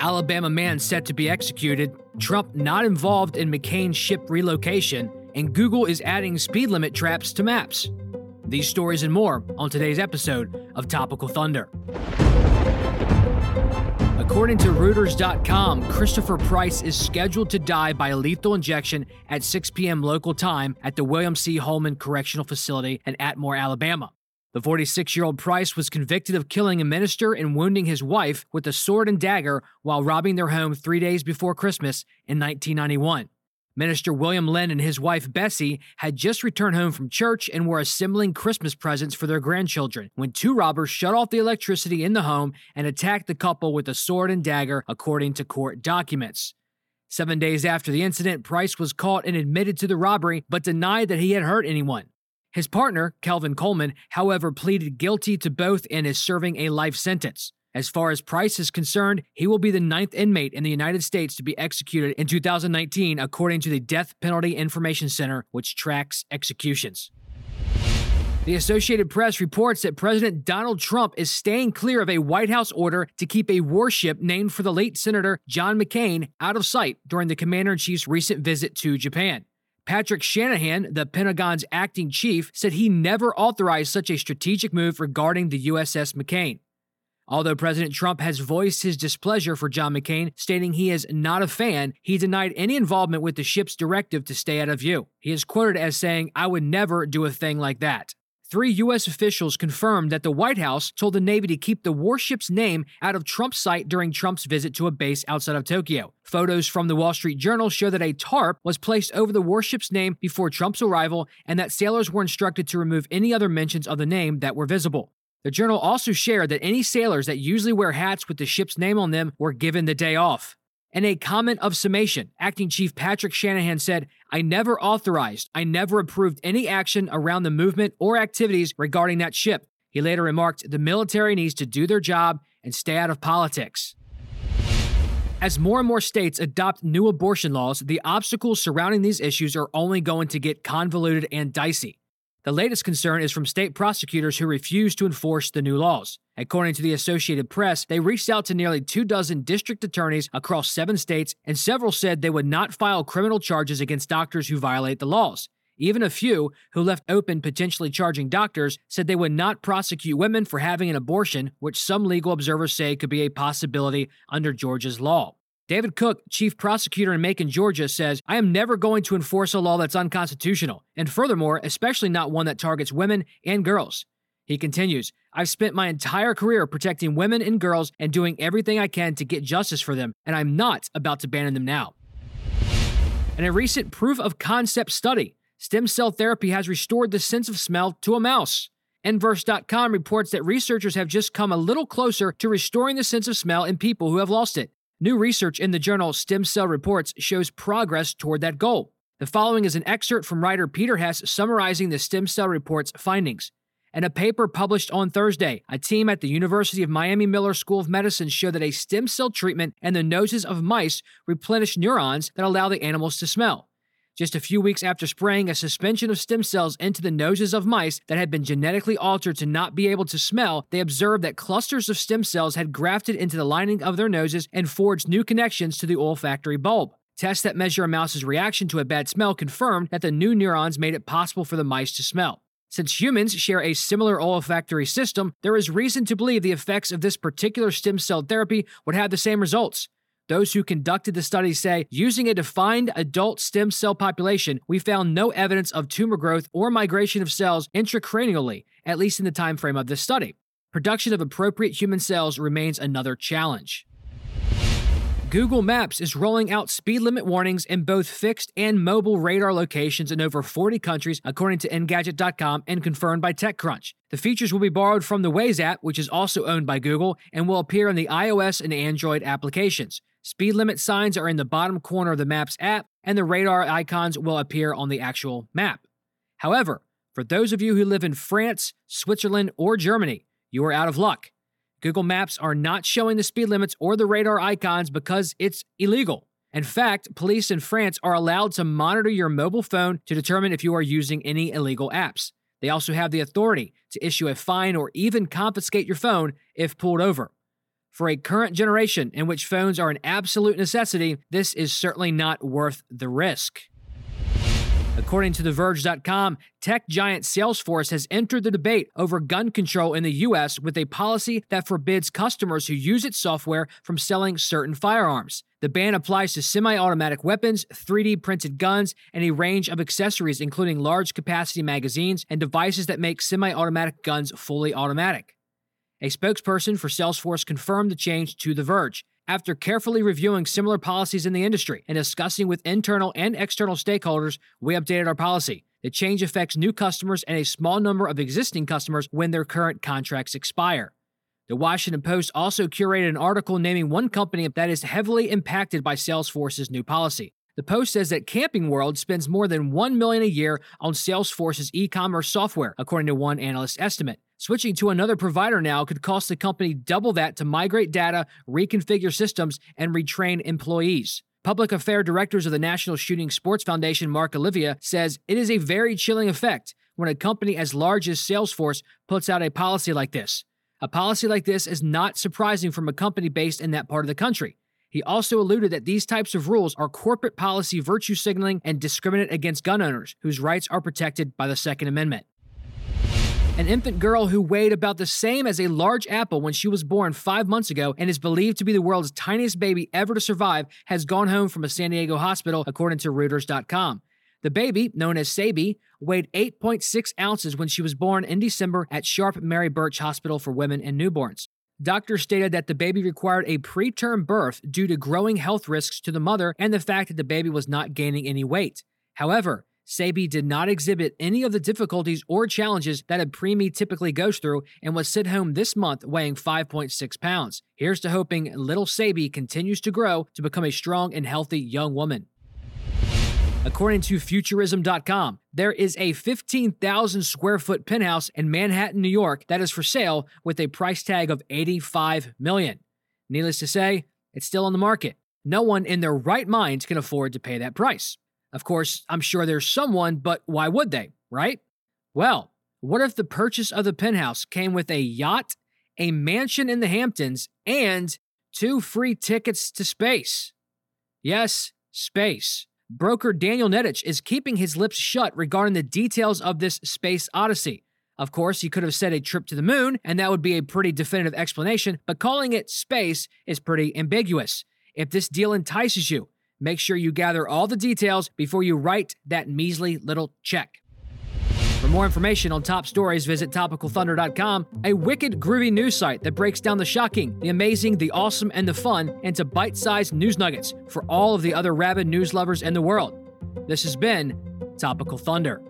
Alabama man set to be executed, Trump not involved in McCain's ship relocation, and Google is adding speed limit traps to maps. These stories and more on today's episode of Topical Thunder. According to Reuters.com, Christopher Price is scheduled to die by lethal injection at 6 p.m. local time at the William C. Holman Correctional Facility in Atmore, Alabama. The 46-year-old Price was convicted of killing a minister and wounding his wife with a sword and dagger while robbing their home 3 days before Christmas in 1991. Minister William Lynn and his wife Bessie had just returned home from church and were assembling Christmas presents for their grandchildren when two robbers shut off the electricity in the home and attacked the couple with a sword and dagger, according to court documents. 7 days after the incident, Price was caught and admitted to the robbery but denied that he had hurt anyone. His partner, Calvin Coleman, however, pleaded guilty to both and is serving a life sentence. As far as Price is concerned, he will be the 9th inmate in the United States to be executed in 2019, according to the Death Penalty Information Center, which tracks executions. The Associated Press reports that President Donald Trump is staying clear of a White House order to keep a warship named for the late Senator John McCain out of sight during the Commander-in-Chief's recent visit to Japan. Patrick Shanahan, the Pentagon's acting chief, said he never authorized such a strategic move regarding the USS McCain. Although President Trump has voiced his displeasure for John McCain, stating he is not a fan, he denied any involvement with the ship's directive to stay out of view. He is quoted as saying, "I would never do a thing like that." 3 U.S. officials confirmed that the White House told the Navy to keep the warship's name out of Trump's sight during Trump's visit to a base outside of Tokyo. Photos from the Wall Street Journal show that a tarp was placed over the warship's name before Trump's arrival and that sailors were instructed to remove any other mentions of the name that were visible. The journal also shared that any sailors that usually wear hats with the ship's name on them were given the day off. In a comment of summation, Acting Chief Patrick Shanahan said, "I never authorized, I never approved any action around the movement or activities regarding that ship." He later remarked, "The military needs to do their job and stay out of politics." As more and more states adopt new abortion laws, the obstacles surrounding these issues are only going to get convoluted and dicey. The latest concern is from state prosecutors who refuse to enforce the new laws. According to the Associated Press, they reached out to nearly 24 district attorneys across 7 states, and several said they would not file criminal charges against doctors who violate the laws. Even a few, who left open potentially charging doctors, said they would not prosecute women for having an abortion, which some legal observers say could be a possibility under Georgia's law. David Cook, chief prosecutor in Macon, Georgia, says, "I am never going to enforce a law that's unconstitutional, and furthermore, especially not one that targets women and girls." He continues, "I've spent my entire career protecting women and girls and doing everything I can to get justice for them, and I'm not about to abandon them now." In a recent proof-of-concept study, stem cell therapy has restored the sense of smell to a mouse. Inverse.com reports that researchers have just come a little closer to restoring the sense of smell in people who have lost it. New research in the journal Stem Cell Reports shows progress toward that goal. The following is an excerpt from writer Peter Hess summarizing the Stem Cell Reports findings. In a paper published on Thursday, a team at the University of Miami Miller School of Medicine showed that a stem cell treatment in the noses of mice replenished neurons that allow the animals to smell. Just a few weeks after spraying a suspension of stem cells into the noses of mice that had been genetically altered to not be able to smell, they observed that clusters of stem cells had grafted into the lining of their noses and forged new connections to the olfactory bulb. Tests that measure a mouse's reaction to a bad smell confirmed that the new neurons made it possible for the mice to smell. Since humans share a similar olfactory system, there is reason to believe the effects of this particular stem cell therapy would have the same results. Those who conducted the study say, "Using a defined adult stem cell population, we found no evidence of tumor growth or migration of cells intracranially, at least in the time frame of this study." Production of appropriate human cells remains another challenge. Google Maps is rolling out speed limit warnings in both fixed and mobile radar locations in over 40 countries, according to Engadget.com and confirmed by TechCrunch. The features will be borrowed from the Waze app, which is also owned by Google, and will appear in the iOS and Android applications. Speed limit signs are in the bottom corner of the Maps app, and the radar icons will appear on the actual map. However, for those of you who live in France, Switzerland, or Germany, you are out of luck. Google Maps are not showing the speed limits or the radar icons because it's illegal. In fact, police in France are allowed to monitor your mobile phone to determine if you are using any illegal apps. They also have the authority to issue a fine or even confiscate your phone if pulled over. For a current generation in which phones are an absolute necessity, this is certainly not worth the risk. According to TheVerge.com, tech giant Salesforce has entered the debate over gun control in the U.S. with a policy that forbids customers who use its software from selling certain firearms. The ban applies to semi-automatic weapons, 3D-printed guns, and a range of accessories including large-capacity magazines and devices that make semi-automatic guns fully automatic. A spokesperson for Salesforce confirmed the change to The Verge. After carefully reviewing similar policies in the industry and discussing with internal and external stakeholders, we updated our policy. The change affects new customers and a small number of existing customers when their current contracts expire. The Washington Post also curated an article naming one company that is heavily impacted by Salesforce's new policy. The Post says that Camping World spends more than $1 million a year on Salesforce's e-commerce software, according to one analyst estimate. Switching to another provider now could cost the company double that to migrate data, reconfigure systems, and retrain employees. Public Affairs Directors of the National Shooting Sports Foundation, Mark Olivia, says it is a very chilling effect when a company as large as Salesforce puts out a policy like this. A policy like this is not surprising from a company based in that part of the country. He also alluded that these types of rules are corporate policy virtue signaling and discriminate against gun owners, whose rights are protected by the Second Amendment. An infant girl who weighed about the same as a large apple when she was born 5 months ago and is believed to be the world's tiniest baby ever to survive has gone home from a San Diego hospital, according to Reuters.com. The baby, known as Saybie, weighed 8.6 ounces when she was born in December at Sharp Mary Birch Hospital for Women and Newborns. Doctors stated that the baby required a preterm birth due to growing health risks to the mother and the fact that the baby was not gaining any weight. However, Saybie did not exhibit any of the difficulties or challenges that a preemie typically goes through and was sent home this month weighing 5.6 pounds. Here's to hoping little Saybie continues to grow to become a strong and healthy young woman. According to Futurism.com, there is a 15,000 square foot penthouse in Manhattan, New York that is for sale with a price tag of $85 million. Needless to say, it's still on the market. No one in their right mind can afford to pay that price. Of course, I'm sure there's someone, but why would they, right? Well, what if the purchase of the penthouse came with a yacht, a mansion in the Hamptons, and 2 free tickets to space? Yes, space. Broker Daniel Nedich is keeping his lips shut regarding the details of this space odyssey. Of course, he could have said a trip to the moon, and that would be a pretty definitive explanation, but calling it space is pretty ambiguous. If this deal entices you, make sure you gather all the details before you write that measly little check. For more information on top stories, visit TopicalThunder.com, a wicked, groovy news site that breaks down the shocking, the amazing, the awesome, and the fun into bite-sized news nuggets for all of the other rabid news lovers in the world. This has been Topical Thunder.